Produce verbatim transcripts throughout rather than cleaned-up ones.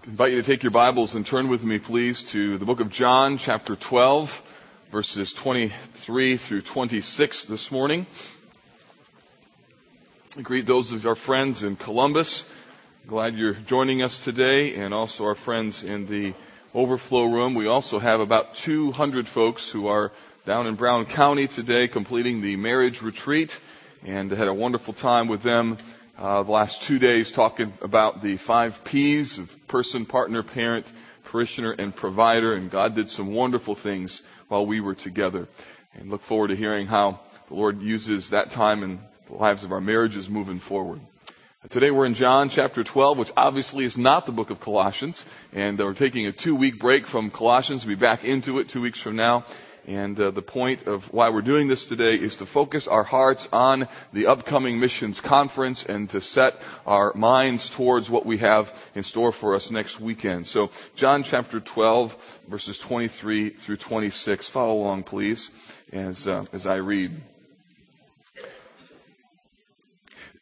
I invite you to take your Bibles and turn with me, please, to the book of John, chapter twelve, verses twenty-three through twenty-six this morning. I greet those of our friends in Columbus. Glad you're joining us today, and also our friends in the overflow room. We also have about two hundred folks who are down in Brown County today completing the marriage retreat, and had a wonderful time with them Uh, the last two days talking about the five P's of person, partner, parent, parishioner, and provider. And God did some wonderful things while we were together. And look forward to hearing how the Lord uses that time in the lives of our marriages moving forward. Today we're in John chapter twelve, which obviously is not the book of Colossians. And we're taking a two-week break from Colossians. We'll be back into it two weeks from now. And uh, the point of why we're doing this today is to focus our hearts on the upcoming missions conference and to set our minds towards what we have in store for us next weekend. So John chapter twelve, verses twenty-three through twenty-six. Follow along, please, as uh, as I read.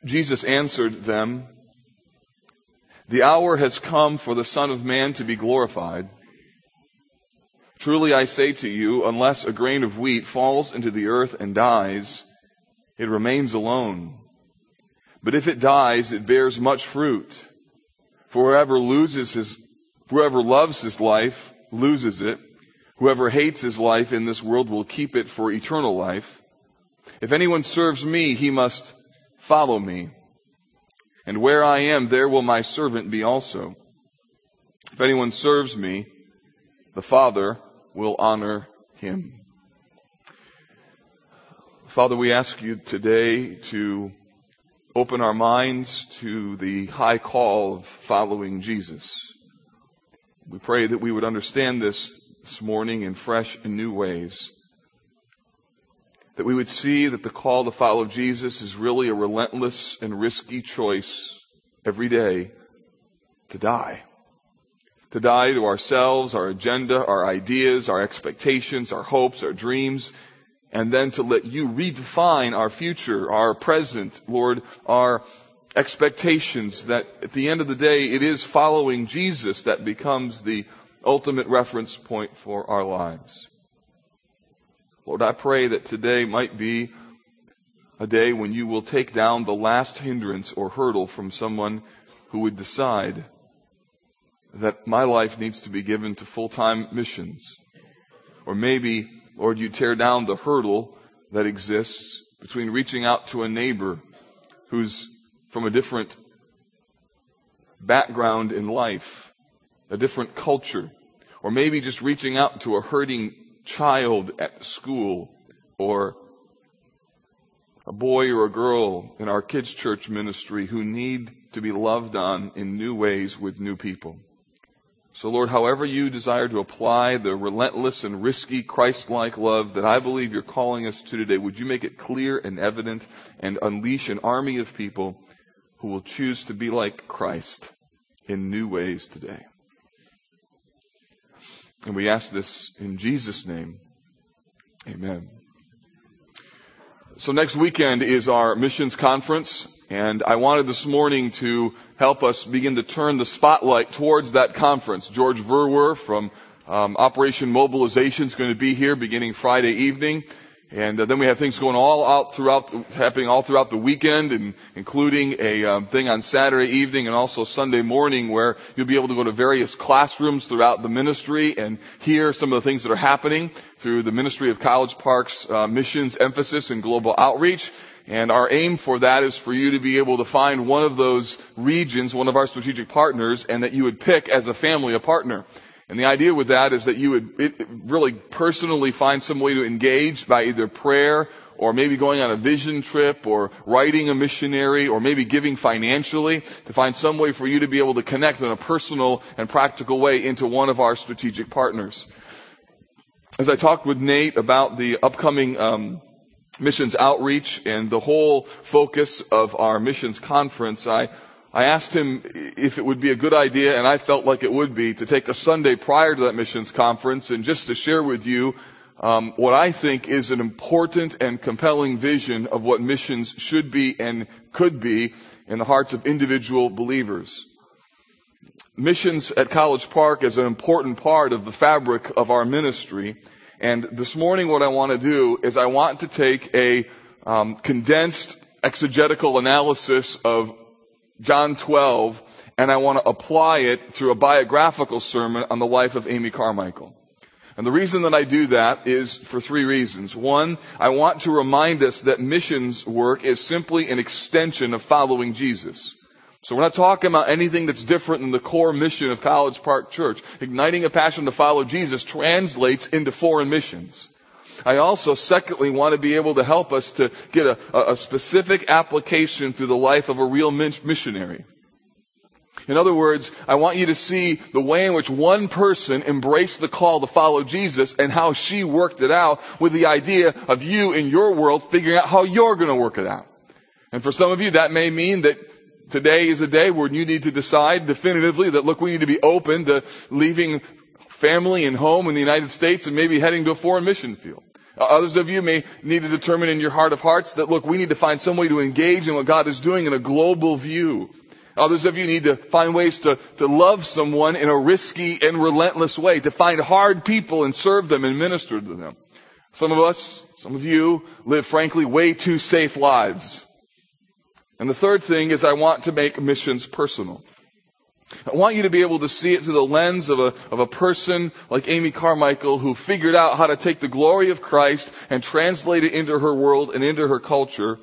Jesus answered them, "The hour has come for the Son of Man to be glorified. Truly I say to you, unless a grain of wheat falls into the earth and dies, it remains alone. But if it dies, it bears much fruit. For whoever loses his, whoever loves his life loses it. Whoever hates his life in this world will keep it for eternal life. If anyone serves me, he must follow me. And where I am, there will my servant be also. If anyone serves me, the Father will honor him." Father, we ask you today to open our minds to the high call of following Jesus. We pray that we would understand this this morning in fresh and new ways. That we would see that the call to follow Jesus is really a relentless and risky choice every day to die. To die to ourselves, our agenda, our ideas, our expectations, our hopes, our dreams, and then to let you redefine our future, our present, Lord, our expectations, that at the end of the day, it is following Jesus that becomes the ultimate reference point for our lives. Lord, I pray that today might be a day when you will take down the last hindrance or hurdle from someone who would decide that my life needs to be given to full-time missions. Or maybe, Lord, you tear down the hurdle that exists between reaching out to a neighbor who's from a different background in life, a different culture, or maybe just reaching out to a hurting child at school, or a boy or a girl in our kids' church ministry who need to be loved on in new ways with new people. So, Lord, however you desire to apply the relentless and risky Christ-like love that I believe you're calling us to today, would you make it clear and evident and unleash an army of people who will choose to be like Christ in new ways today? And we ask this in Jesus' name. Amen. So next weekend is our missions conference. And I wanted this morning to help us begin to turn the spotlight towards that conference. George Verwer from um, Operation Mobilization is going to be here beginning Friday evening. And uh, then we have things going all out throughout, the, happening all throughout the weekend, and including a um, thing on Saturday evening and also Sunday morning, where you'll be able to go to various classrooms throughout the ministry and hear some of the things that are happening through the Ministry of College Park's uh, missions emphasis and global outreach. And our aim for that is for you to be able to find one of those regions, one of our strategic partners, and that you would pick as a family a partner. And the idea with that is that you would really personally find some way to engage by either prayer, or maybe going on a vision trip, or writing a missionary, or maybe giving financially, to find some way for you to be able to connect in a personal and practical way into one of our strategic partners. As I talked with Nate about the upcoming um missions outreach and the whole focus of our missions conference, I, I asked him if it would be a good idea, and I felt like it would be, to take a Sunday prior to that missions conference and just to share with you um, what I think is an important and compelling vision of what missions should be and could be in the hearts of individual believers. missions at College Park is an important part of the fabric of our ministry. And this morning what I want to do is I want to take a um, condensed exegetical analysis of John twelve, and I want to apply it through a biographical sermon on the life of Amy Carmichael. And the reason that I do that is for three reasons. One, I want to remind us that missions work is simply an extension of following Jesus. So we're not talking about anything that's different than the core mission of College Park Church. Igniting a passion to follow Jesus translates into foreign missions. I also, secondly, want to be able to help us to get a, a specific application through the life of a real missionary. In other words, I want you to see the way in which one person embraced the call to follow Jesus and how she worked it out with the idea of you in your world figuring out how you're going to work it out. And for some of you, that may mean that today is a day where you need to decide definitively that, look, we need to be open to leaving family and home in the United States and maybe heading to a foreign mission field. Others of you may need to determine in your heart of hearts that, look, we need to find some way to engage in what God is doing in a global view. Others of you need to find ways to, to love someone in a risky and relentless way, to find hard people and serve them and minister to them. Some of us, some of you, live, frankly, way too safe lives. And the third thing is I want to make missions personal. I want you to be able to see it through the lens of a, of a person like Amy Carmichael, who figured out how to take the glory of Christ and translate it into her world and into her culture.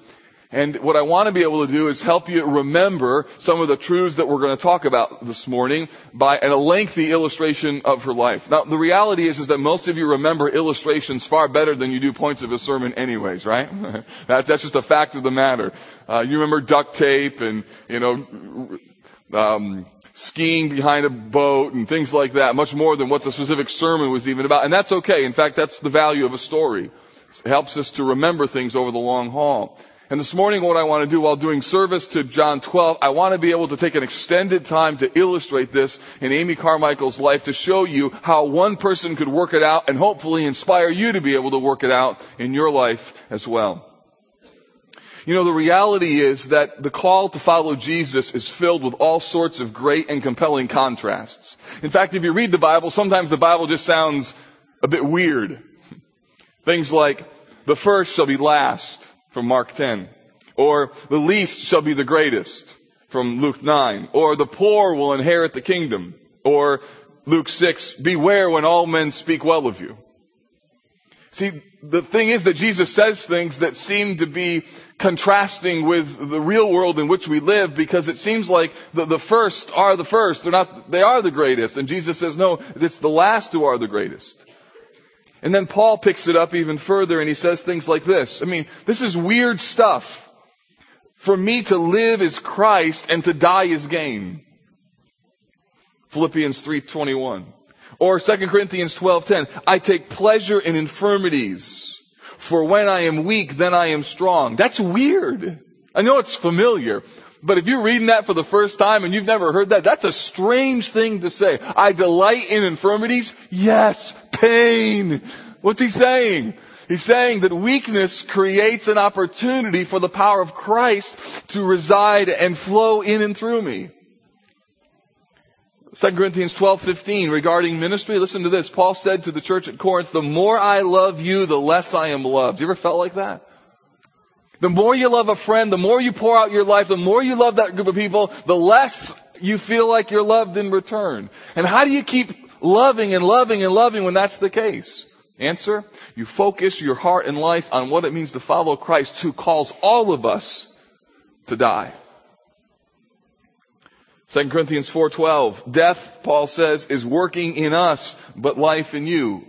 And what I want to be able to do is help you remember some of the truths that we're going to talk about this morning by a lengthy illustration of her life. Now, the reality is, is that most of you remember illustrations far better than you do points of a sermon anyways, right? that's, that's just a fact of the matter. Uh, you remember duct tape and, you know, um, skiing behind a boat and things like that, much more than what the specific sermon was even about. And that's okay. In fact, that's the value of a story. It helps us to remember things over the long haul. And this morning what I want to do while doing service to John twelve, I want to be able to take an extended time to illustrate this in Amy Carmichael's life to show you how one person could work it out and hopefully inspire you to be able to work it out in your life as well. You know, the reality is that the call to follow Jesus is filled with all sorts of great and compelling contrasts. In fact, if you read the Bible, sometimes the Bible just sounds a bit weird. Things like, the first shall be last, from Mark ten. Or, the least shall be the greatest, from Luke nine. Or, the poor will inherit the kingdom. Or, Luke six, beware when all men speak well of you. See, the thing is that Jesus says things that seem to be contrasting with the real world in which we live, because it seems like the, the first are the first. They're not, they are the greatest. And Jesus says, no, it's the last who are the greatest. And then Paul picks it up even further and he says things like this. I mean, this is weird stuff. For me to live is Christ and to die is gain. Philippians three twenty-one. Or Second Corinthians twelve ten. I take pleasure in infirmities, for when I am weak, then I am strong. That's weird. I know it's familiar, but if you're reading that for the first time and you've never heard that, that's a strange thing to say. I delight in infirmities. Yes. Pain. What's he saying? He's saying that weakness creates an opportunity for the power of Christ to reside and flow in and through me. Second Corinthians twelve fifteen, regarding ministry, listen to this. Paul said to the church at Corinth, the more I love you, the less I am loved. You ever felt like that? The more you love a friend, the more you pour out your life, the more you love that group of people, the less you feel like you're loved in return. And how do you keep loving and loving and loving when that's the case? Answer, you focus your heart and life on what it means to follow Christ, who calls all of us to die. Second Corinthians four twelve, death, Paul says, is working in us, but life in you.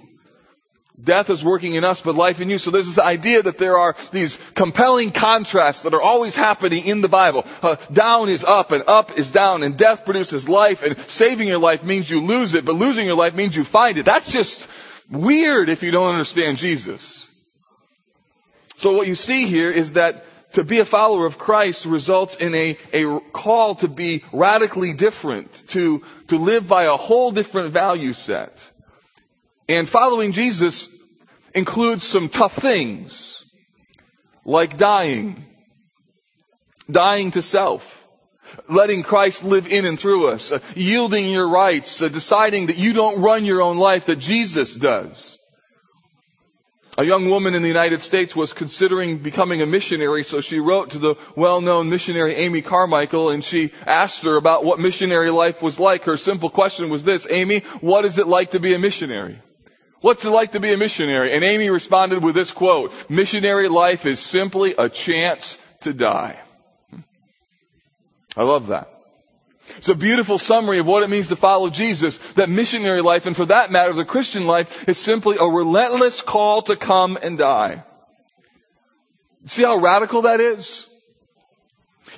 Death is working in us, but life in you. So there's this idea that there are these compelling contrasts that are always happening in the Bible. Uh, down is up and up is down, and death produces life, and saving your life means you lose it, but losing your life means you find it. That's just weird if you don't understand Jesus. So what you see here is that to be a follower of Christ results in a, a call to be radically different, to, to live by a whole different value set. And following Jesus includes some tough things, like dying, dying to self. Letting Christ live in and through us. Uh, yielding your rights. Uh, deciding that you don't run your own life, that Jesus does. A young woman in the United States was considering becoming a missionary, so she wrote to the well-known missionary Amy Carmichael, and she asked her about what missionary life was like. Her simple question was this: Amy, what is it like to be a missionary? What's it like to be a missionary? And Amy responded with this quote: missionary life is simply a chance to die. I love that. It's a beautiful summary of what it means to follow Jesus, that missionary life, and for that matter, the Christian life, is simply a relentless call to come and die. See how radical that is?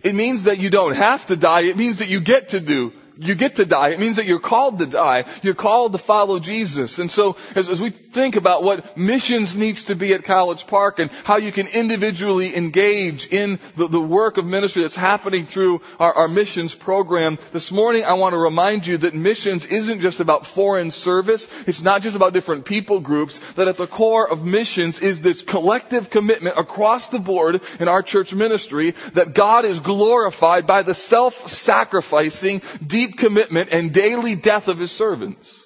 It means that you don't have to die. It means that you get to do. You get to die. It means that you're called to die. You're called to follow Jesus. And so as, as we think about what missions needs to be at College Park and how you can individually engage in the, the work of ministry that's happening through our, our missions program, this morning I want to remind you that missions isn't just about foreign service. It's not just about different people groups. That at the core of missions is this collective commitment across the board in our church ministry that God is glorified by the self-sacrificing, deep commitment and daily death of his servants.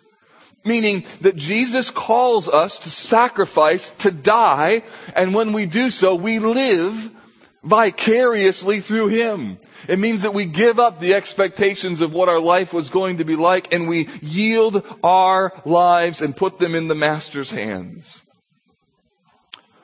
Meaning that Jesus calls us to sacrifice, to die, and when we do so, we live vicariously through him. It means that we give up the expectations of what our life was going to be like, and we yield our lives and put them in the Master's hands.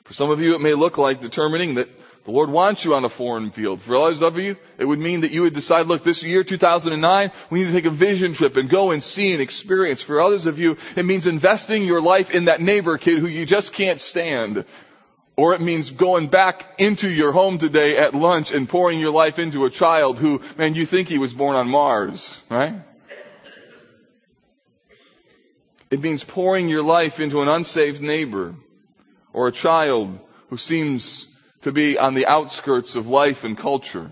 For some of you, it may look like determining that the Lord wants you on a foreign field. For others of you, it would mean that you would decide, look, this year, two thousand nine, we need to take a vision trip and go and see and experience. For others of you, it means investing your life in that neighbor kid who you just can't stand. Or it means going back into your home today at lunch and pouring your life into a child who, man, you think he was born on Mars, right? It means pouring your life into an unsaved neighbor. Or a child who seems to be on the outskirts of life and culture.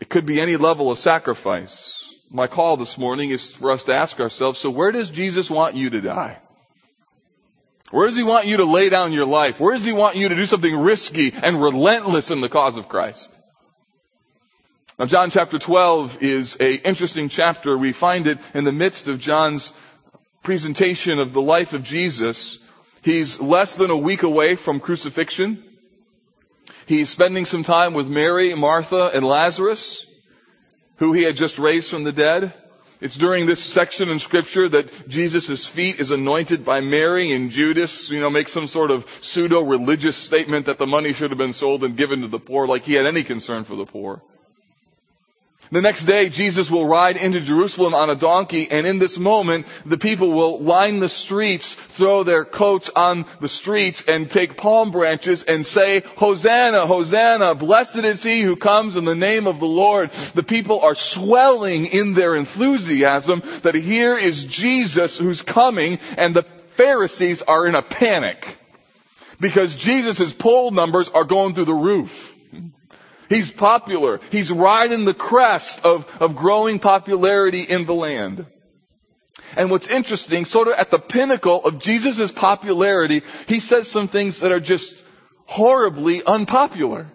It could be any level of sacrifice. My call this morning is for us to ask ourselves, so where does Jesus want you to die? Where does he want you to lay down your life? Where does he want you to do something risky and relentless in the cause of Christ? Now, John chapter twelve is an interesting chapter. We find it in the midst of John's presentation of the life of Jesus. He's less than a week away from crucifixion. He's spending some time with Mary, Martha, and Lazarus, who he had just raised from the dead. It's during this section in Scripture that Jesus' feet is anointed by Mary, and Judas, you know, makes some sort of pseudo-religious statement that the money should have been sold and given to the poor, like he had any concern for the poor. The next day, Jesus will ride into Jerusalem on a donkey, and in this moment, the people will line the streets, throw their coats on the streets, and take palm branches and say, Hosanna, Hosanna, blessed is he who comes in the name of the Lord. The people are swelling in their enthusiasm that here is Jesus who's coming, and the Pharisees are in a panic because Jesus' poll numbers are going through the roof. He's popular. He's riding the crest of, of growing popularity in the land. And what's interesting, sort of at the pinnacle of Jesus' popularity, he says some things that are just horribly unpopular.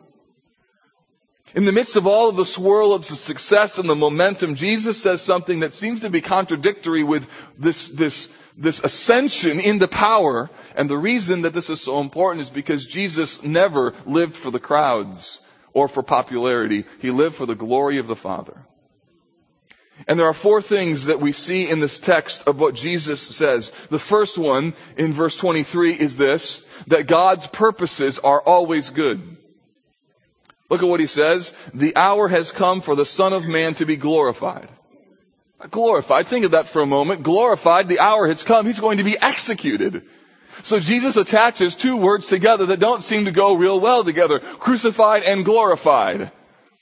In the midst of all of the swirl of the success and the momentum, Jesus says something that seems to be contradictory with this, this, this ascension into power. And the reason that this is so important is because Jesus never lived for the crowds or for popularity. He lived for the glory of the Father. And there are four things that we see in this text of what Jesus says. The first one in verse twenty-three is this, that God's purposes are always good. Look at what he says. The hour has come for the Son of Man to be glorified. Glorified. Think of that for a moment. Glorified. The hour has come. He's going to be executed. So Jesus attaches two words together that don't seem to go real well together, crucified and glorified.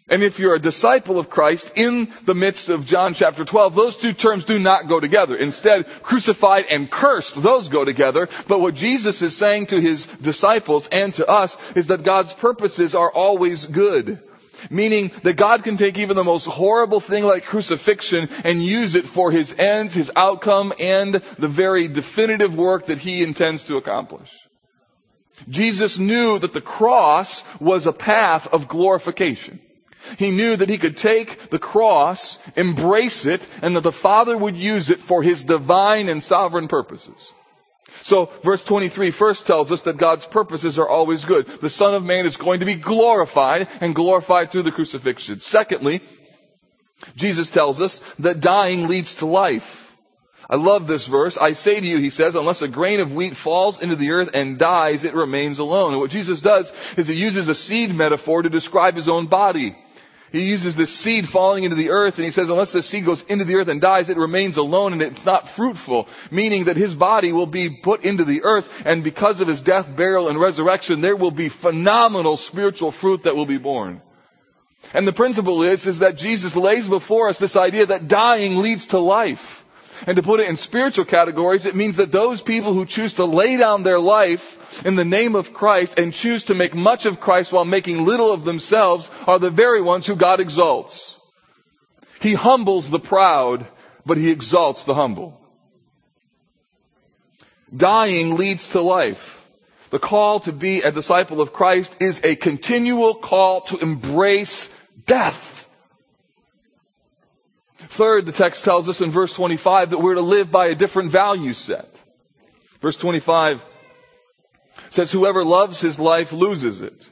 And if you're a disciple of Christ in the midst of John chapter twelve, those two terms do not go together. Instead, crucified and cursed, those go together. But what Jesus is saying to his disciples and to us is that God's purposes are always good. Meaning that God can take even the most horrible thing like crucifixion and use it for his ends, his outcome, and the very definitive work that he intends to accomplish. Jesus knew that the cross was a path of glorification. He knew that he could take the cross, embrace it, and that the Father would use it for his divine and sovereign purposes. So verse twenty-three first tells us that God's purposes are always good. The Son of Man is going to be glorified and glorified through the crucifixion. Secondly, Jesus tells us that dying leads to life. I love this verse. I say to you, he says, unless a grain of wheat falls into the earth and dies, it remains alone. And what Jesus does is he uses a seed metaphor to describe his own body. He uses this seed falling into the earth, and he says, unless this seed goes into the earth and dies, it remains alone and it's not fruitful, meaning that his body will be put into the earth, and because of his death, burial, and resurrection, there will be phenomenal spiritual fruit that will be born. And the principle is, is that Jesus lays before us this idea that dying leads to life. And to put it in spiritual categories, it means that those people who choose to lay down their life in the name of Christ and choose to make much of Christ while making little of themselves are the very ones who God exalts. He humbles the proud, but he exalts the humble. Dying leads to life. The call to be a disciple of Christ is a continual call to embrace death. Third, the text tells us in verse twenty-five that we're to live by a different value set. Verse twenty-five says, whoever loves his life loses it.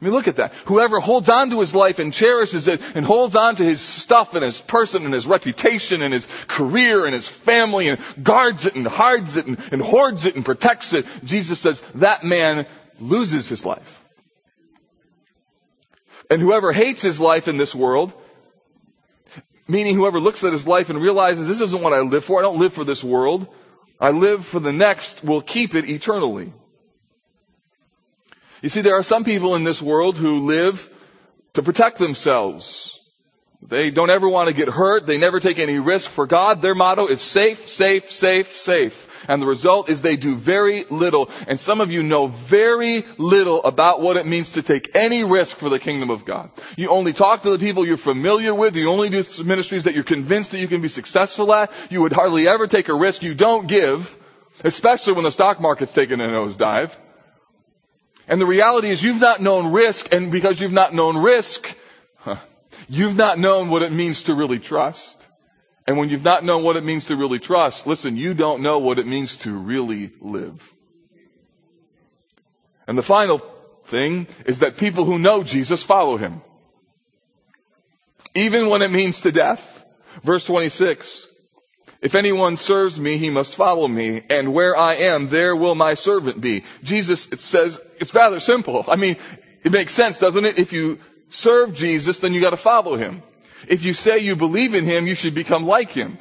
I mean, look at that. Whoever holds on to his life and cherishes it and holds on to his stuff and his person and his reputation and his career and his family and guards it and hides it and, and hoards it and protects it, Jesus says that man loses his life. And whoever hates his life in this world, meaning whoever looks at his life and realizes this isn't what I live for, I don't live for this world, I live for the next, will keep it eternally. You see, there are some people in this world who live to protect themselves. They don't ever want to get hurt. They never take any risk for God. Their motto is safe, safe, safe, safe. And the result is they do very little. And some of you know very little about what it means to take any risk for the kingdom of God. You only talk to the people you're familiar with. You only do ministries that you're convinced that you can be successful at. You would hardly ever take a risk. You don't give, especially when the stock market's taking a nosedive. And the reality is you've not known risk, and because you've not known risk, huh, you've not known what it means to really trust. And when you've not known what it means to really trust, listen, you don't know what it means to really live. And the final thing is that people who know Jesus follow him, even when it means to death. Verse twenty-six, if anyone serves me, he must follow me, and where I am, there will my servant be. Jesus, it says, it's rather simple. I mean, it makes sense, doesn't it? If you serve Jesus, then you got to follow him. If you say you believe in him, you should become like him.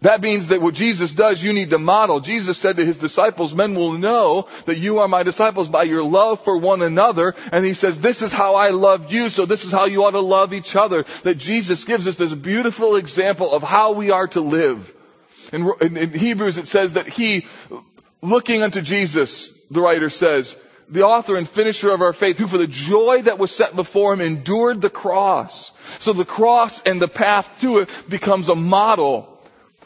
That means that what Jesus does, you need to model. Jesus said to his disciples, men will know that you are my disciples by your love for one another. And he says, this is how I loved you, so this is how you ought to love each other. That Jesus gives us this beautiful example of how we are to live. In, in, in Hebrews it says that he, looking unto Jesus, the writer says, the author and finisher of our faith, who for the joy that was set before him endured the cross. So the cross and the path to it becomes a model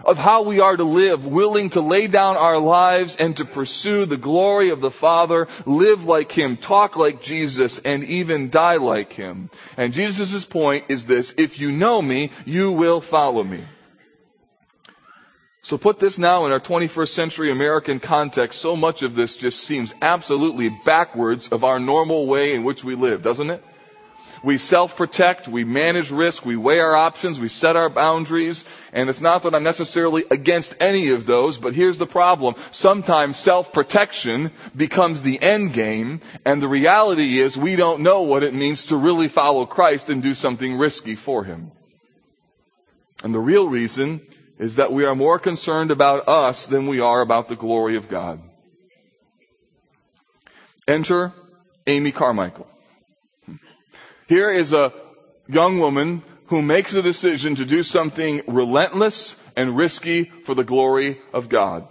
of how we are to live, willing to lay down our lives and to pursue the glory of the Father, live like him, talk like Jesus, and even die like him. And Jesus' point is this, if you know me, you will follow me. So put this now in our twenty-first century American context, so much of this just seems absolutely backwards of our normal way in which we live, doesn't it? We self-protect, we manage risk, we weigh our options, we set our boundaries, and it's not that I'm necessarily against any of those, but here's the problem. Sometimes self-protection becomes the end game, and the reality is we don't know what it means to really follow Christ and do something risky for him. And the real reason is that we are more concerned about us than we are about the glory of God. Enter Amy Carmichael. Here is a young woman who makes a decision to do something relentless and risky for the glory of God.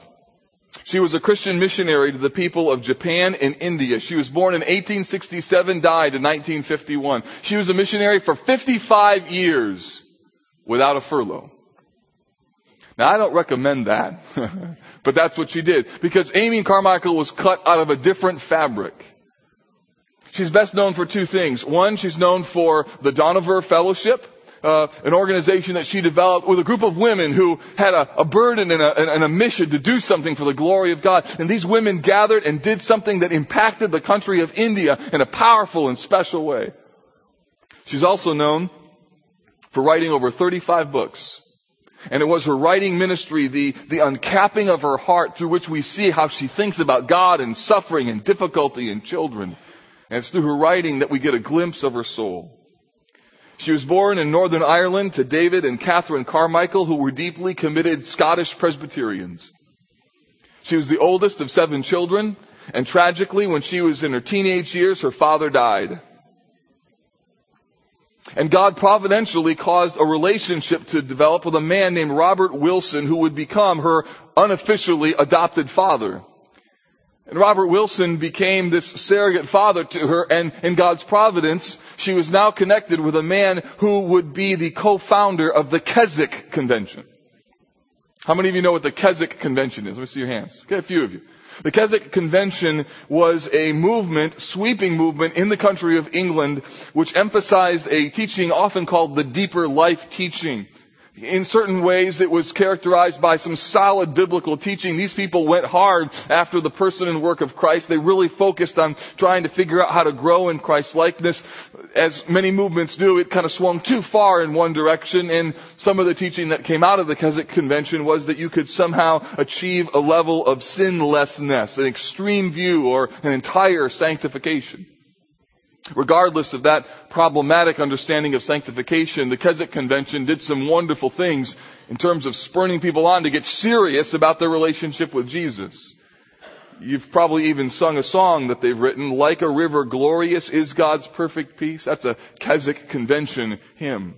She was a Christian missionary to the people of Japan and India. She was born in eighteen sixty-seven, died in nineteen fifty-one. She was a missionary for fifty-five years without a furlough. Now, I don't recommend that, but that's what she did, because Amy Carmichael was cut out of a different fabric. She's best known for two things. One, she's known for the Dohnavur Fellowship, uh, an organization that she developed with a group of women who had a, a burden and a, and a mission to do something for the glory of God. And these women gathered and did something that impacted the country of India in a powerful and special way. She's also known for writing over thirty-five books. And it was her writing ministry, the, the uncapping of her heart, through which we see how she thinks about God and suffering and difficulty and children. And it's through her writing that we get a glimpse of her soul. She was born in Northern Ireland to David and Catherine Carmichael, who were deeply committed Scottish Presbyterians. She was the oldest of seven children, and tragically, when she was in her teenage years, her father died. And God providentially caused a relationship to develop with a man named Robert Wilson, who would become her unofficially adopted father. And Robert Wilson became this surrogate father to her, and in God's providence, she was now connected with a man who would be the co-founder of the Keswick Convention. How many of you know what the Keswick Convention is? Let me see your hands. Okay, a few of you. The Keswick Convention was a movement, sweeping movement in the country of England, which emphasized a teaching often called the deeper life teaching. In certain ways, it was characterized by some solid biblical teaching. These people went hard after the person and work of Christ. They really focused on trying to figure out how to grow in Christ's likeness. As many movements do, it kind of swung too far in one direction, and some of the teaching that came out of the Keswick Convention was that you could somehow achieve a level of sinlessness, an extreme view, or an entire sanctification. Regardless of that problematic understanding of sanctification, the Keswick Convention did some wonderful things in terms of spurning people on to get serious about their relationship with Jesus. You've probably even sung a song that they've written, "Like a River Glorious is God's Perfect Peace." That's a Keswick Convention hymn.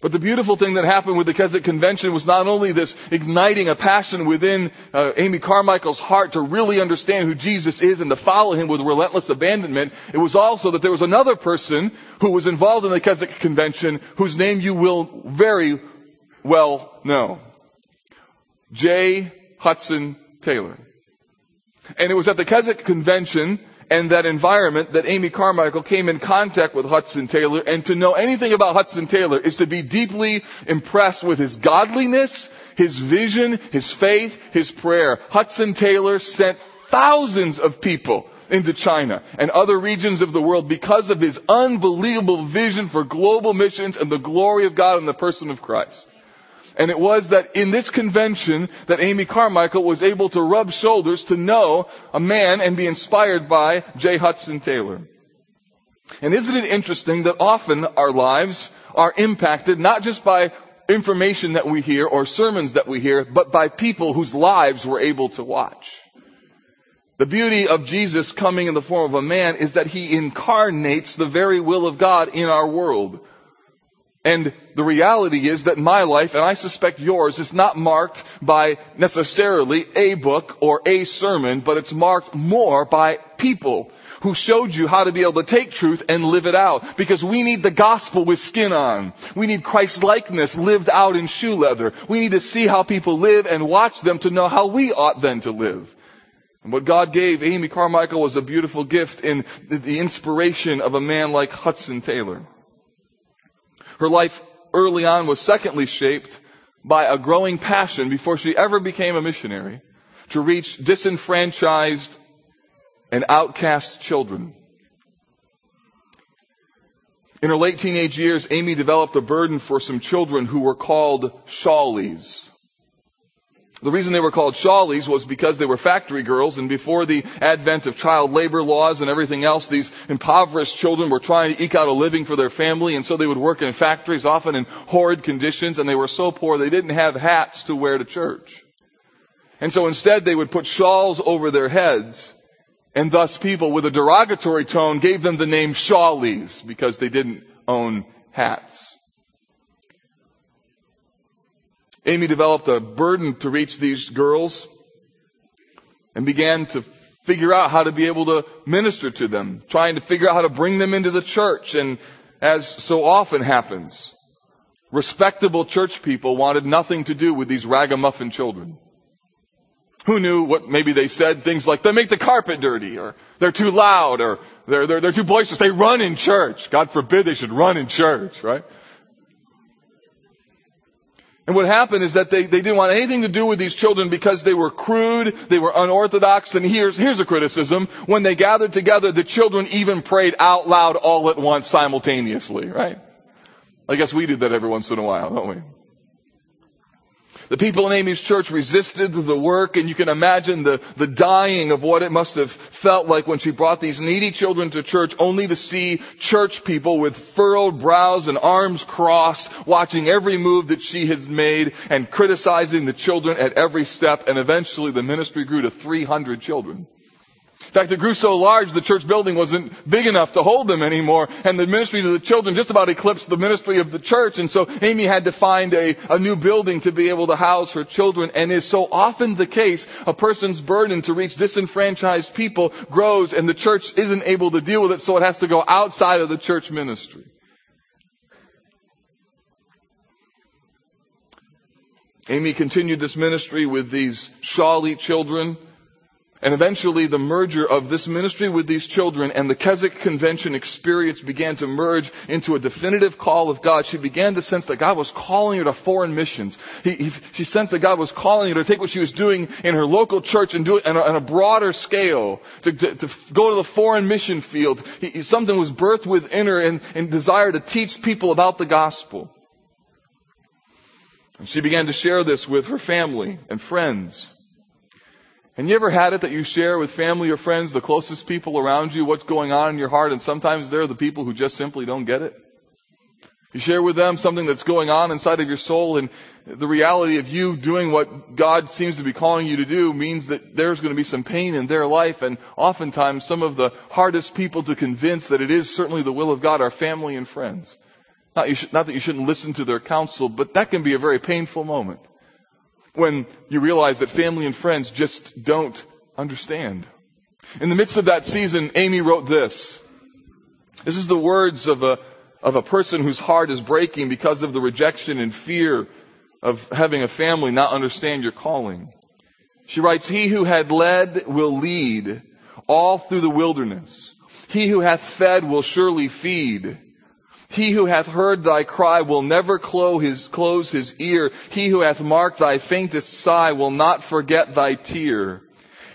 But the beautiful thing that happened with the Keswick Convention was not only this igniting a passion within uh, Amy Carmichael's heart to really understand who Jesus is and to follow him with relentless abandonment, it was also that there was another person who was involved in the Keswick Convention whose name you will very well know. J. Hudson Taylor. And it was at the Keswick Convention and that environment that Amy Carmichael came in contact with Hudson Taylor, and to know anything about Hudson Taylor is to be deeply impressed with his godliness, his vision, his faith, his prayer. Hudson Taylor sent thousands of people into China and other regions of the world because of his unbelievable vision for global missions and the glory of God in the person of Christ. And it was that in this convention that Amy Carmichael was able to rub shoulders to know a man and be inspired by J. Hudson Taylor. And isn't it interesting that often our lives are impacted not just by information that we hear or sermons that we hear, but by people whose lives we're able to watch. The beauty of Jesus coming in the form of a man is that he incarnates the very will of God in our world. And the reality is that my life, and I suspect yours, is not marked by necessarily a book or a sermon, but it's marked more by people who showed you how to be able to take truth and live it out. Because we need the gospel with skin on. We need Christ-likeness lived out in shoe leather. We need to see how people live and watch them to know how we ought then to live. And what God gave Amy Carmichael was a beautiful gift in the inspiration of a man like Hudson Taylor. Her life early on was secondly shaped by a growing passion before she ever became a missionary to reach disenfranchised and outcast children. In her late teenage years, Amy developed a burden for some children who were called shawlies. The reason they were called shawlies was because they were factory girls, and before the advent of child labor laws and everything else, these impoverished children were trying to eke out a living for their family, and so they would work in factories, often in horrid conditions, and they were so poor they didn't have hats to wear to church. And so instead they would put shawls over their heads, and thus people with a derogatory tone gave them the name shawlies because they didn't own hats. Amy developed a burden to reach these girls and began to figure out how to be able to minister to them, trying to figure out how to bring them into the church. And as so often happens, respectable church people wanted nothing to do with these ragamuffin children. Who knew what maybe they said? Things like, they make the carpet dirty, or they're too loud, or they're, they're, they're too boisterous. They run in church. God forbid they should run in church, right? And what happened is that they, they didn't want anything to do with these children because they were crude, they were unorthodox, and here's, here's a criticism. When they gathered together, the children even prayed out loud all at once simultaneously, right? I guess we did that every once in a while, don't we? The people in Amy's church resisted the work, and you can imagine the, the dying of what it must have felt like when she brought these needy children to church, only to see church people with furrowed brows and arms crossed, watching every move that she had made and criticizing the children at every step. And eventually the ministry grew to three hundred children. In fact, it grew so large the church building wasn't big enough to hold them anymore, and the ministry to the children just about eclipsed the ministry of the church. And so Amy had to find a, a new building to be able to house her children, and is so often the case, a person's burden to reach disenfranchised people grows, and the church isn't able to deal with it, so it has to go outside of the church ministry. Amy continued this ministry with these Shawley children. And eventually the merger of this ministry with these children and the Keswick Convention experience began to merge into a definitive call of God. She began to sense that God was calling her to foreign missions. He, he, she sensed that God was calling her to take what she was doing in her local church and do it on a, on a broader scale, to, to, to go to the foreign mission field. He, he, something was birthed within her and, and desire to teach people about the gospel. And she began to share this with her family and friends. And you ever had it that you share with family or friends, the closest people around you, what's going on in your heart, and sometimes they're the people who just simply don't get it? You share with them something that's going on inside of your soul, and the reality of you doing what God seems to be calling you to do means that there's going to be some pain in their life, and oftentimes some of the hardest people to convince that it is certainly the will of God are family and friends. Not, you sh- not that you shouldn't listen to their counsel, but that can be a very painful moment. When you realize that family and friends just don't understand. In the midst of that season, Amy wrote this. This is the words of a, of a person whose heart is breaking because of the rejection and fear of having a family not understand your calling. She writes, "He who had led will lead all through the wilderness. He who hath fed will surely feed. He who hath heard thy cry will never close his, close his ear. He who hath marked thy faintest sigh will not forget thy tear.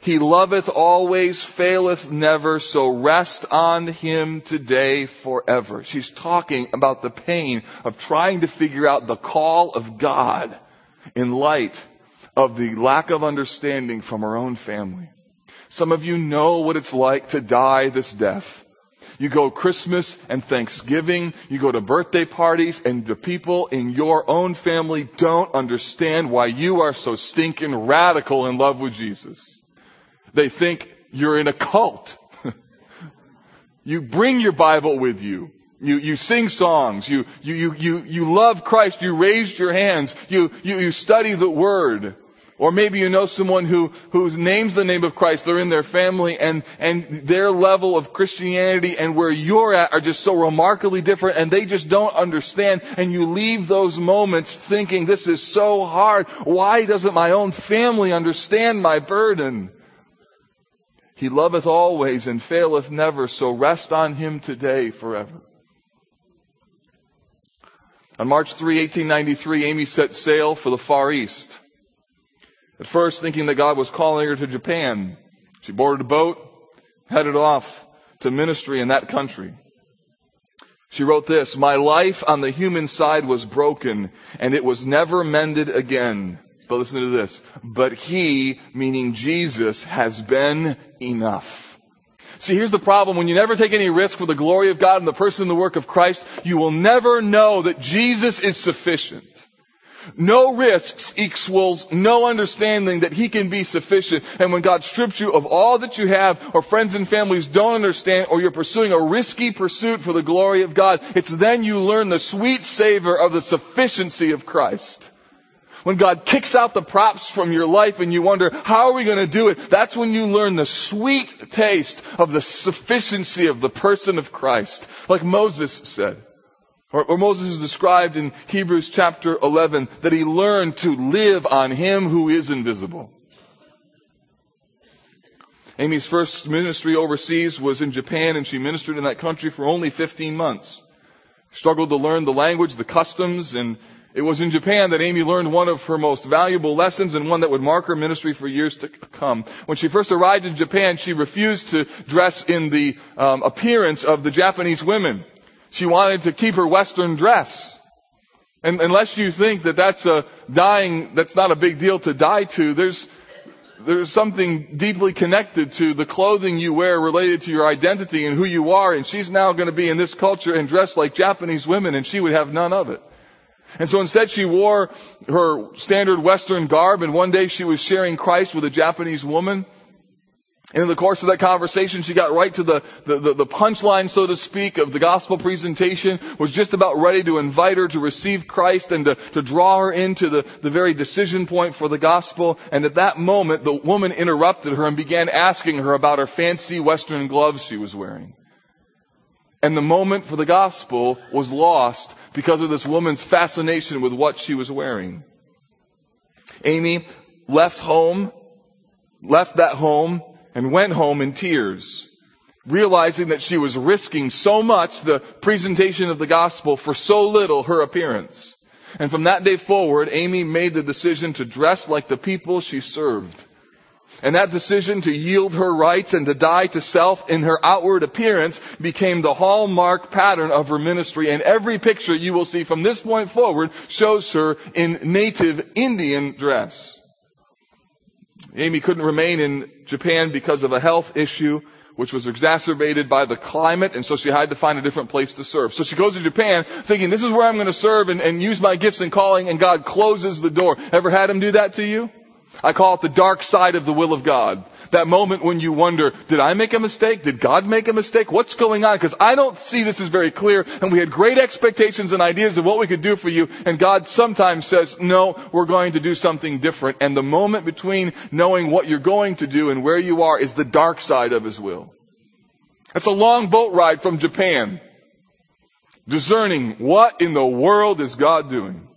He loveth always, faileth never, so rest on him today forever." She's talking about the pain of trying to figure out the call of God in light of the lack of understanding from her own family. Some of you know what it's like to die this death. You go Christmas and Thanksgiving, you go to birthday parties, and the people in your own family don't understand why you are so stinking radical in love with Jesus. They think you're in a cult. You bring your Bible with you. You, you sing songs. You, you, you, you, you love Christ. You raised your hands. You, you, you study the Word. Or maybe you know someone who, who names the name of Christ. They're in their family, and, and their level of Christianity and where you're at are just so remarkably different, and they just don't understand. And you leave those moments thinking, this is so hard. Why doesn't my own family understand my burden? He loveth always and faileth never, so rest on him today forever. On March third, eighteen ninety-three, Amy set sail for the Far East. At first, thinking that God was calling her to Japan, she boarded a boat, headed off to ministry in that country. She wrote this, "My life on the human side was broken, and it was never mended again." But listen to this, "But he," meaning Jesus, "has been enough." See, here's the problem. When you never take any risk for the glory of God and the person and the work of Christ, you will never know that Jesus is sufficient. No risks equals no understanding that he can be sufficient. And when God strips you of all that you have, or friends and families don't understand, or you're pursuing a risky pursuit for the glory of God, it's then you learn the sweet savor of the sufficiency of Christ. When God kicks out the props from your life and you wonder, how are we going to do it? That's when you learn the sweet taste of the sufficiency of the person of Christ. Like Moses said. Or Moses is described in Hebrews chapter eleven, that he learned to live on him who is invisible. Amy's first ministry overseas was in Japan, and she ministered in that country for only fifteen months. Struggled to learn the language, the customs, and it was in Japan that Amy learned one of her most valuable lessons and one that would mark her ministry for years to come. When she first arrived in Japan, she refused to dress in the um, appearance of the Japanese women. She wanted to keep her Western dress. And unless you think that that's a dying, that's not a big deal to die to, there's, there's something deeply connected to the clothing you wear related to your identity and who you are. And she's now going to be in this culture and dressed like Japanese women, and she would have none of it. And so instead she wore her standard Western garb, and one day she was sharing Christ with a Japanese woman. And in the course of that conversation, she got right to the, the, the, the punchline, so to speak, of the gospel presentation, was just about ready to invite her to receive Christ and to, to draw her into the, the very decision point for the gospel. And at that moment, the woman interrupted her and began asking her about her fancy Western gloves she was wearing. And the moment for the gospel was lost because of this woman's fascination with what she was wearing. Amy left home, left that home, and went home in tears, realizing that she was risking so much the presentation of the gospel for so little her appearance. And from that day forward, Amy made the decision to dress like the people she served. And that decision to yield her rights and to die to self in her outward appearance became the hallmark pattern of her ministry. And every picture you will see from this point forward shows her in native Indian dress. Amy couldn't remain in Japan because of a health issue, which was exacerbated by the climate, and so she had to find a different place to serve. So she goes to Japan thinking, this is where I'm going to serve and, and use my gifts and calling, and God closes the door. Ever had him do that to you? I call it the dark side of the will of God. That moment when you wonder, did I make a mistake? Did God make a mistake? What's going on? Because I don't see this as very clear, and we had great expectations and ideas of what we could do for you, and God sometimes says, no, we're going to do something different. And the moment between knowing what you're going to do and where you are is the dark side of His will. That's a long boat ride from Japan, discerning what in the world is God doing.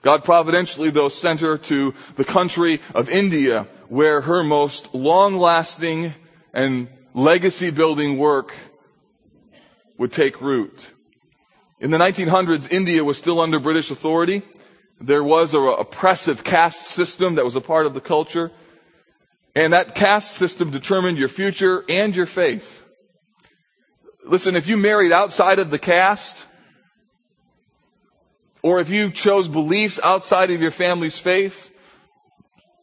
God providentially, though, sent her to the country of India, where her most long-lasting and legacy-building work would take root. In the nineteen hundreds, India was still under British authority. There was an oppressive caste system that was a part of the culture. And that caste system determined your future and your faith. Listen, if you married outside of the caste, or if you chose beliefs outside of your family's faith,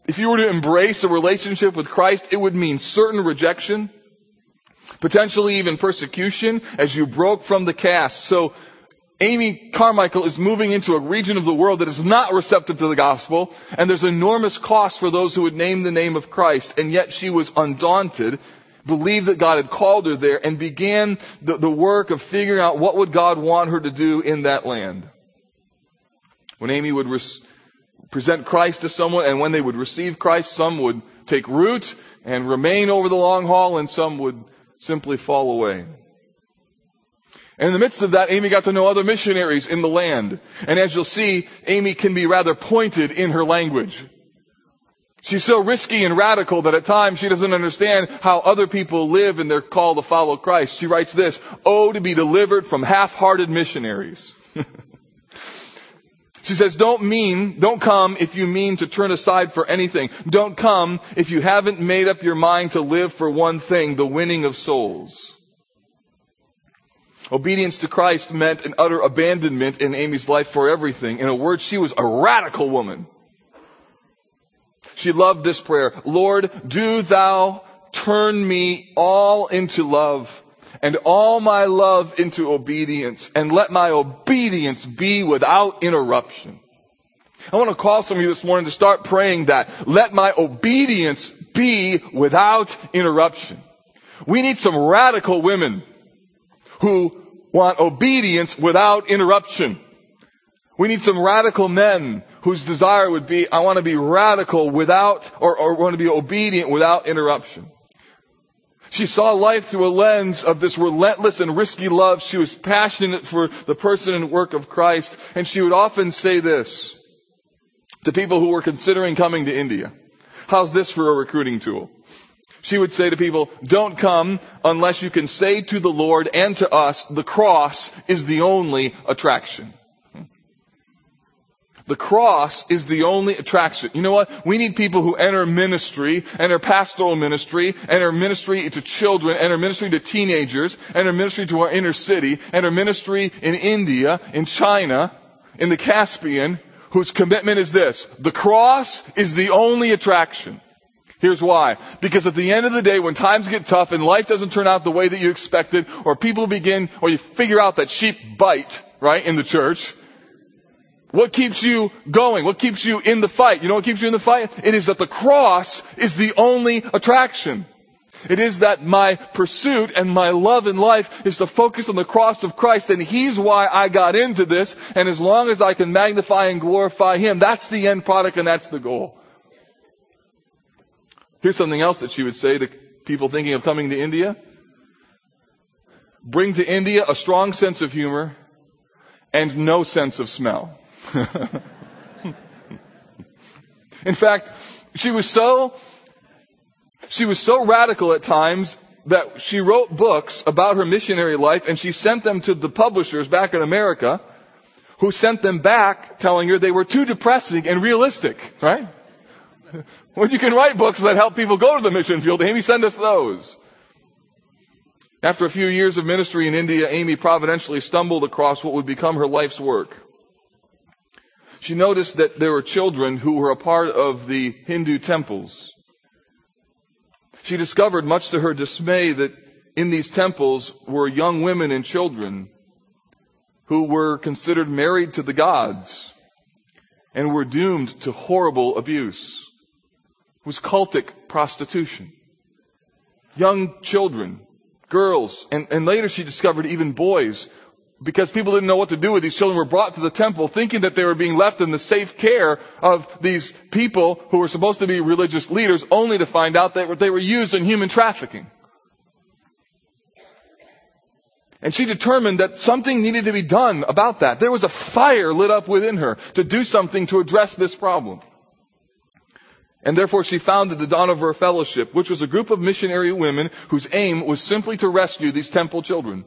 if you were to embrace a relationship with Christ, it would mean certain rejection, potentially even persecution, as you broke from the caste. So Amy Carmichael is moving into a region of the world that is not receptive to the gospel, and there's enormous cost for those who would name the name of Christ, and yet she was undaunted, believed that God had called her there, and began the, the work of figuring out what would God want her to do in that land. When Amy would res- present Christ to someone, and when they would receive Christ, some would take root and remain over the long haul, and some would simply fall away. And in the midst of that, Amy got to know other missionaries in the land. And as you'll see, Amy can be rather pointed in her language. She's so risky and radical that at times she doesn't understand how other people live in their call to follow Christ. She writes this, "Oh, to be delivered from half-hearted missionaries." She says, don't mean, don't come if you mean to turn aside for anything. Don't come if you haven't made up your mind to live for one thing, the winning of souls. Obedience to Christ meant an utter abandonment in Amy's life for everything. In a word, she was a radical woman. She loved this prayer, "Lord, do thou turn me all into love, and all my love into obedience, and let my obedience be without interruption." I want to call some of you this morning to start praying that. Let my obedience be without interruption. We need some radical women who want obedience without interruption. We need some radical men whose desire would be, I want to be radical without, or, or want to be obedient without interruption. She saw life through a lens of this relentless and risky love. She was passionate for the person and work of Christ. And she would often say this to people who were considering coming to India. How's this for a recruiting tool? She would say to people, don't come unless you can say to the Lord and to us, the cross is the only attraction. The cross is the only attraction. You know what? We need people who enter ministry, enter pastoral ministry, enter ministry to children, enter ministry to teenagers, enter ministry to our inner city, enter ministry in India, in China, in the Caspian, whose commitment is this. The cross is the only attraction. Here's why. Because at the end of the day, when times get tough and life doesn't turn out the way that you expected, or people begin, or you figure out that sheep bite, right, in the church, what keeps you going? What keeps you in the fight? You know what keeps you in the fight? It is that the cross is the only attraction. It is that my pursuit and my love in life is to focus on the cross of Christ, and He's why I got into this, and as long as I can magnify and glorify Him, that's the end product and that's the goal. Here's something else that she would say to people thinking of coming to India. Bring to India a strong sense of humor and no sense of smell. In fact, she was so she was so radical at times that she wrote books about her missionary life, and she sent them to the publishers back in America, who sent them back telling her they were too depressing and realistic, right? Well, you can write books that help people go to the mission field. Amy, send us those. After a few years of ministry in India, Amy providentially stumbled across what would become her life's work. She noticed that there were children who were a part of the Hindu temples. She discovered, much to her dismay, that in these temples were young women and children who were considered married to the gods and were doomed to horrible abuse. It was cultic prostitution. Young children, girls, and, and later she discovered even boys, because people didn't know what to do with these children, were brought to the temple thinking that they were being left in the safe care of these people who were supposed to be religious leaders, only to find out that they were used in human trafficking. And she determined that something needed to be done about that. There was a fire lit up within her to do something to address this problem. And therefore she founded the Dohnavur Fellowship, which was a group of missionary women whose aim was simply to rescue these temple children.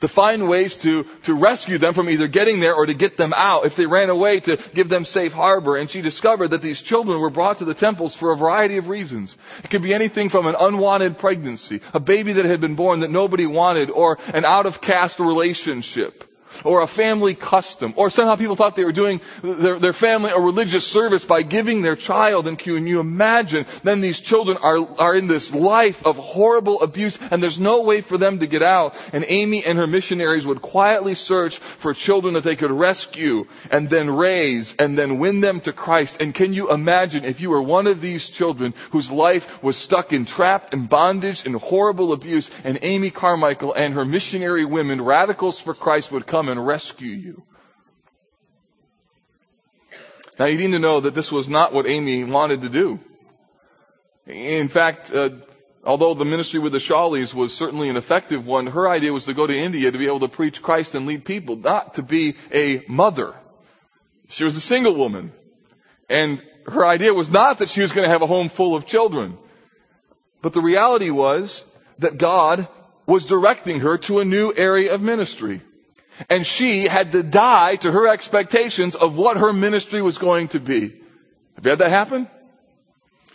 To find ways to, to rescue them from either getting there or to get them out. If they ran away, to give them safe harbor. And she discovered that these children were brought to the temples for a variety of reasons. It could be anything from an unwanted pregnancy, a baby that had been born that nobody wanted, or an out-of-caste relationship, or a family custom, or somehow people thought they were doing their, their family a religious service by giving their child. And can you imagine? Then these children are, are in this life of horrible abuse, and there's no way for them to get out. And Amy and her missionaries would quietly search for children that they could rescue and then raise and then win them to Christ. And can you imagine if you were one of these children whose life was stuck in trapped and bondage and horrible abuse, and Amy Carmichael and her missionary women, radicals for Christ, would come and rescue you. Now, you need to know that this was not what Amy wanted to do. In fact, uh, although the ministry with the Shawleys was certainly an effective one, her idea was to go to India to be able to preach Christ and lead people, not to be a mother. She was a single woman, and her idea was not that she was going to have a home full of children. But the reality was that God was directing her to a new area of ministry. And she had to die to her expectations of what her ministry was going to be. Have you had that happen?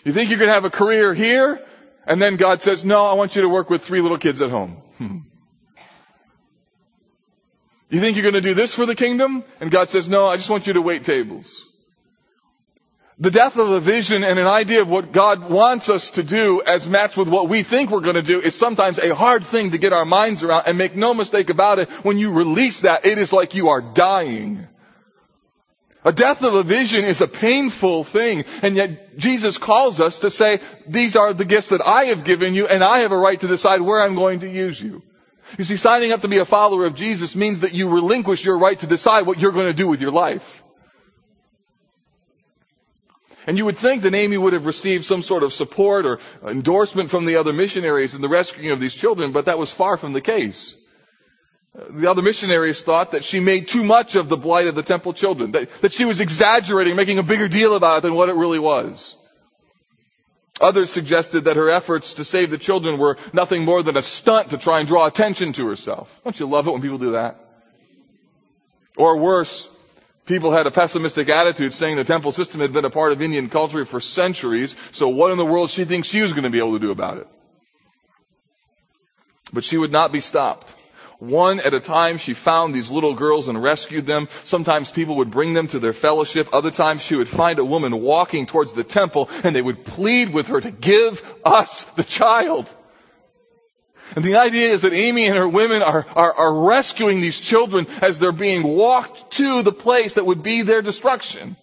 You think you're going to have a career here, and then God says, no, I want you to work with three little kids at home. Hmm. You think you're going to do this for the kingdom, and God says, no, I just want you to wait tables. The death of a vision and an idea of what God wants us to do as matched with what we think we're going to do is sometimes a hard thing to get our minds around, and make no mistake about it, when you release that, it is like you are dying. A death of a vision is a painful thing, and yet Jesus calls us to say, these are the gifts that I have given you, and I have a right to decide where I'm going to use you. You see, signing up to be a follower of Jesus means that you relinquish your right to decide what you're going to do with your life. And you would think that Amy would have received some sort of support or endorsement from the other missionaries in the rescuing of these children, but that was far from the case. The other missionaries thought that she made too much of the blight of the temple children, that, that she was exaggerating, making a bigger deal about it than what it really was. Others suggested that her efforts to save the children were nothing more than a stunt to try and draw attention to herself. Don't you love it when people do that? Or worse, people had a pessimistic attitude, saying the temple system had been a part of Indian culture for centuries, so what in the world she thinks she was going to be able to do about it? But she would not be stopped. One at a time, she found these little girls and rescued them. Sometimes people would bring them to their fellowship. Other times she would find a woman walking towards the temple, and they would plead with her to give us the child. And the idea is that Amy and her women are, are, are rescuing these children as they're being walked to the place that would be their destruction.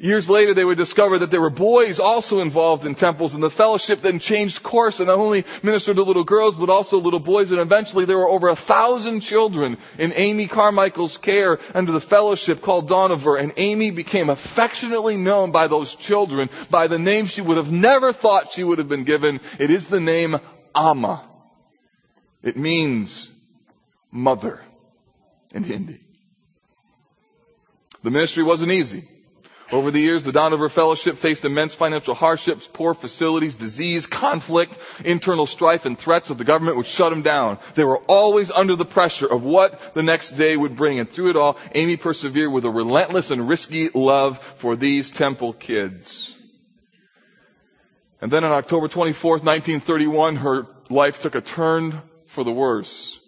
Years later, they would discover that there were boys also involved in temples, and the fellowship then changed course and not only ministered to little girls, but also little boys, and eventually there were over a thousand children in Amy Carmichael's care under the fellowship called Dohnavur, and Amy became affectionately known by those children by the name she would have never thought she would have been given. It is the name Amma. It means mother in Hindi. The ministry wasn't easy. Over the years, the Dohnavur Fellowship faced immense financial hardships, poor facilities, disease, conflict, internal strife, and threats that the government would shut them down. They were always under the pressure of what the next day would bring. And through it all, Amy persevered with a relentless and risky love for these temple kids. And then on October twenty-fourth, nineteen thirty-one, her life took a turn for the worse.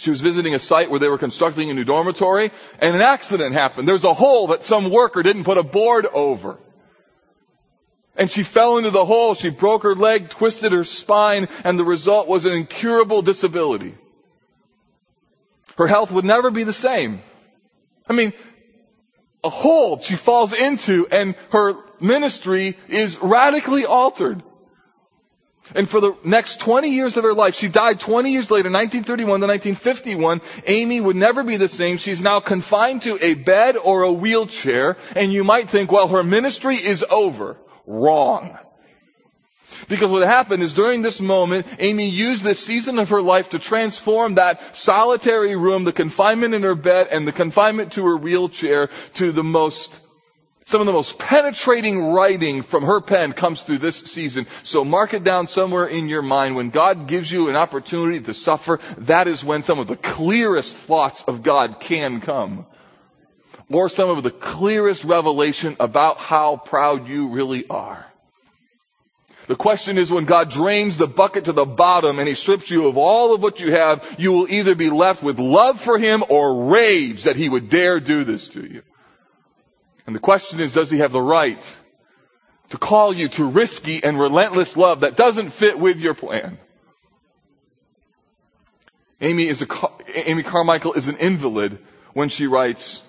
She was visiting a site where they were constructing a new dormitory, and an accident happened. There was a hole that some worker didn't put a board over. And she fell into the hole. She broke her leg, twisted her spine, and the result was an incurable disability. Her health would never be the same. I mean, a hole she falls into, and her ministry is radically altered. And for the next twenty years of her life, she died twenty years later, nineteen thirty-one to nineteen fifty-one, Amy would never be the same. She's now confined to a bed or a wheelchair, and you might think, well, her ministry is over. Wrong. Because what happened is during this moment, Amy used this season of her life to transform that solitary room, the confinement in her bed and the confinement to her wheelchair, to the most Some of the most penetrating writing from her pen comes through this season. So mark it down somewhere in your mind. When God gives you an opportunity to suffer, that is when some of the clearest thoughts of God can come. Or some of the clearest revelation about how proud you really are. The question is, when God drains the bucket to the bottom and he strips you of all of what you have, you will either be left with love for him or rage that he would dare do this to you. And the question is, does he have the right to call you to risky and relentless love that doesn't fit with your plan? Amy is a, Amy Carmichael is an invalid when she writes,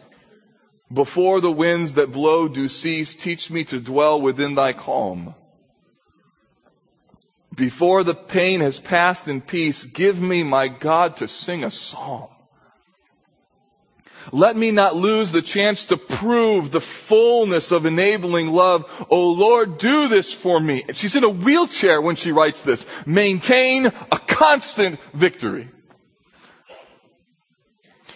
"Before the winds that blow do cease, teach me to dwell within thy calm. Before the pain has passed in peace, give me, my God, to sing a psalm. Let me not lose the chance to prove the fullness of enabling love. O Lord, do this for me." She's in a wheelchair when she writes this. Maintain a constant victory.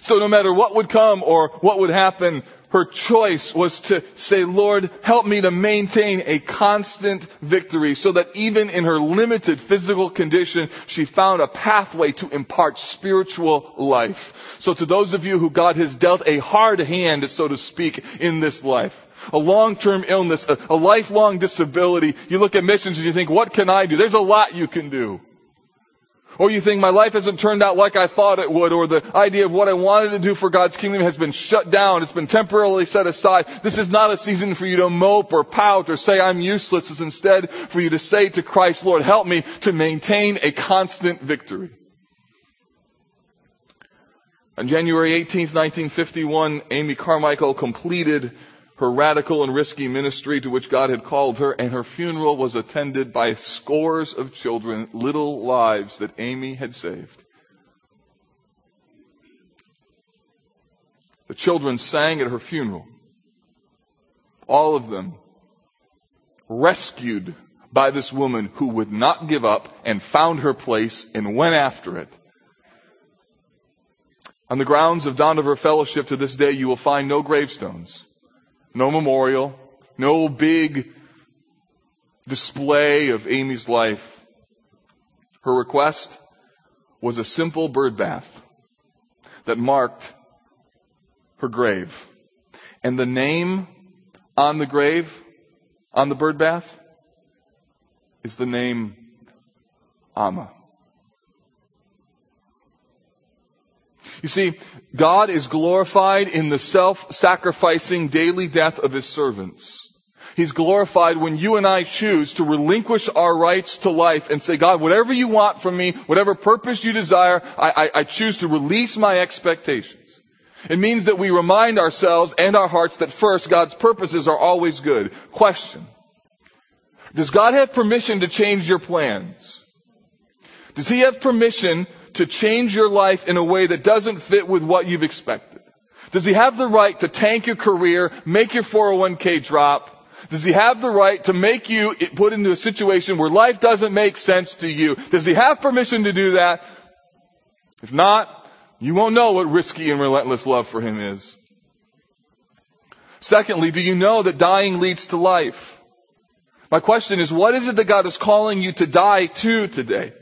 So no matter what would come or what would happen, her choice was to say, "Lord, help me to maintain a constant victory," so that even in her limited physical condition, she found a pathway to impart spiritual life. So to those of you who God has dealt a hard hand, so to speak, in this life, a long-term illness, a, a lifelong disability, you look at missions and you think, what can I do? There's a lot you can do. Or you think, my life hasn't turned out like I thought it would, or the idea of what I wanted to do for God's kingdom has been shut down, it's been temporarily set aside. This is not a season for you to mope or pout or say, I'm useless. It's instead for you to say to Christ, Lord, help me to maintain a constant victory. On January eighteenth, nineteen fifty-one, Amy Carmichael completed her radical and risky ministry to which God had called her, and her funeral was attended by scores of children, little lives that Amy had saved. The children sang at her funeral. All of them rescued by this woman who would not give up and found her place and went after it. On the grounds of Dohnavur Fellowship to this day, you will find no gravestones. No memorial, No big display of Amy's life. Her request was a simple bird bath that marked her grave. And the name on the grave, on the bird bath, is the name Amma. You see, God is glorified in the self-sacrificing daily death of His servants. He's glorified when you and I choose to relinquish our rights to life and say, God, whatever you want from me, whatever purpose you desire, I, I, I choose to release my expectations. It means that we remind ourselves and our hearts that first, God's purposes are always good. Question: does God have permission to change your plans? Does He have permission to change your life in a way that doesn't fit with what you've expected? Does He have the right to tank your career, make your four oh one k drop? Does He have the right to make you put into a situation where life doesn't make sense to you? Does He have permission to do that? If not, you won't know what risky and relentless love for Him is. Secondly, do you know that dying leads to life? My question is, what is it that God is calling you to die to today?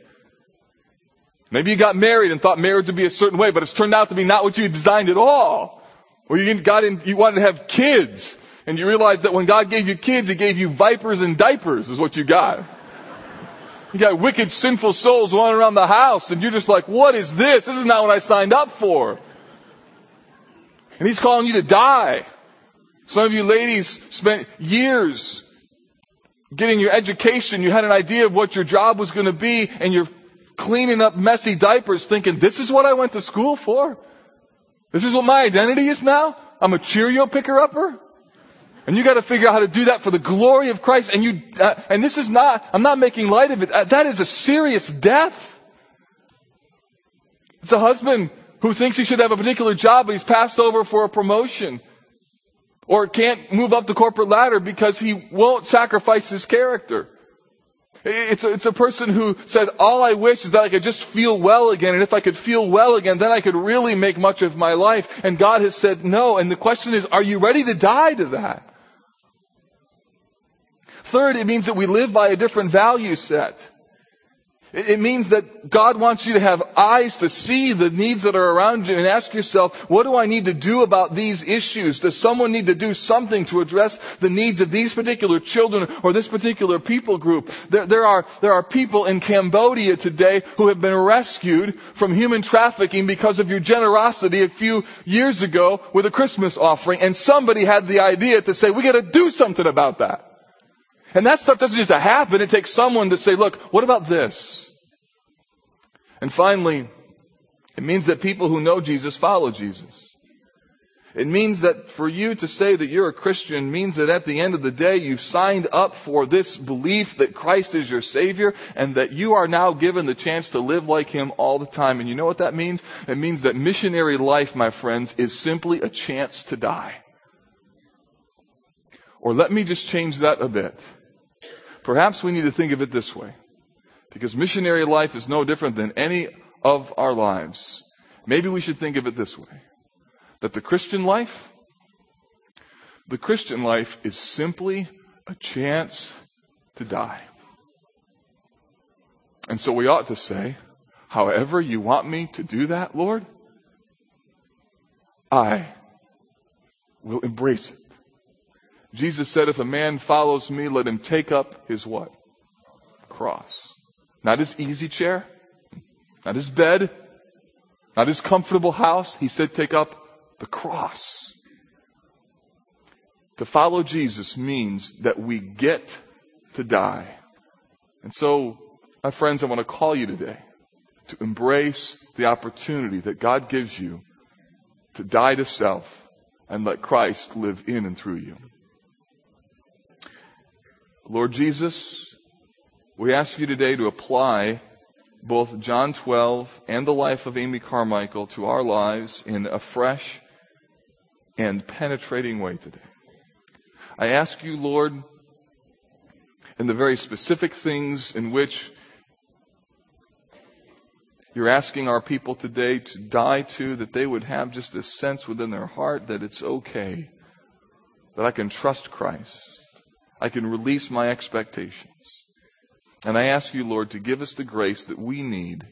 Maybe you got married and thought marriage would be a certain way, but it's turned out to be not what you designed at all. Or you got in, you wanted to have kids, and you realized that when God gave you kids, He gave you vipers and diapers is what you got. You got wicked, sinful souls running around the house, and you're just like, what is this? This is not what I signed up for. And He's calling you to die. Some of you ladies spent years getting your education. You had an idea of what your job was going to be, and you're cleaning up messy diapers thinking, this is what I went to school for? This is what my identity is now? I'm a Cheerio picker-upper? And you got to figure out how to do that for the glory of Christ. And you, uh, and this is not, I'm not making light of it. Uh, that is a serious death. It's a husband who thinks he should have a particular job, but he's passed over for a promotion. Or can't move up the corporate ladder because he won't sacrifice his character. It's a, it's a person who says, all I wish is that I could just feel well again, and if I could feel well again, then I could really make much of my life. And God has said no, and the question is, are you ready to die to that? Third, it means that we live by a different value set. It, it means that God wants you to have eyes to see the needs that are around you and ask yourself, what do I need to do about these issues? Does someone need to do something to address the needs of these particular children or this particular people group? There, there are, there are people in Cambodia today who have been rescued from human trafficking because of your generosity a few years ago with a Christmas offering. And somebody had the idea to say, we got to do something about that. And that stuff doesn't just happen. It takes someone to say, look, what about this? And finally, it means that people who know Jesus follow Jesus. It means that for you to say that you're a Christian means that at the end of the day, you've signed up for this belief that Christ is your Savior and that you are now given the chance to live like Him all the time. And you know what that means? It means that missionary life, my friends, is simply a chance to die. Or let me just change that a bit. Perhaps we need to think of it this way, because missionary life is no different than any of our lives. Maybe we should think of it this way, that the Christian life, the Christian life is simply a chance to die. And so we ought to say, however you want me to do that, Lord, I will embrace it. Jesus said, if a man follows me, let him take up his what? Cross. Not his easy chair, not his bed, not his comfortable house. He said, take up the cross. To follow Jesus means that we get to die. And so, my friends, I want to call you today to embrace the opportunity that God gives you to die to self and let Christ live in and through you. Lord Jesus, we ask you today to apply both John twelve and the life of Amy Carmichael to our lives in a fresh and penetrating way today. I ask you, Lord, in the very specific things in which you're asking our people today to die to, that they would have just this sense within their heart that it's okay, that I can trust Christ. I can release my expectations. And I ask you, Lord, to give us the grace that we need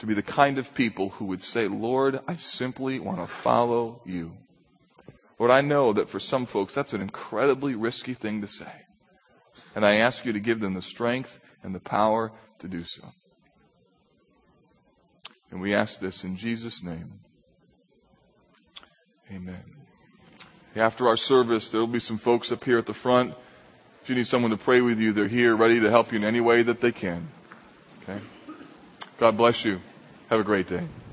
to be the kind of people who would say, Lord, I simply want to follow you. Lord, I know that for some folks, that's an incredibly risky thing to say. And I ask you to give them the strength and the power to do so. And we ask this in Jesus' name. Amen. After our service, there will be some folks up here at the front. If you need someone to pray with you, they're here, ready to help you in any way that they can. Okay? God bless you. Have a great day.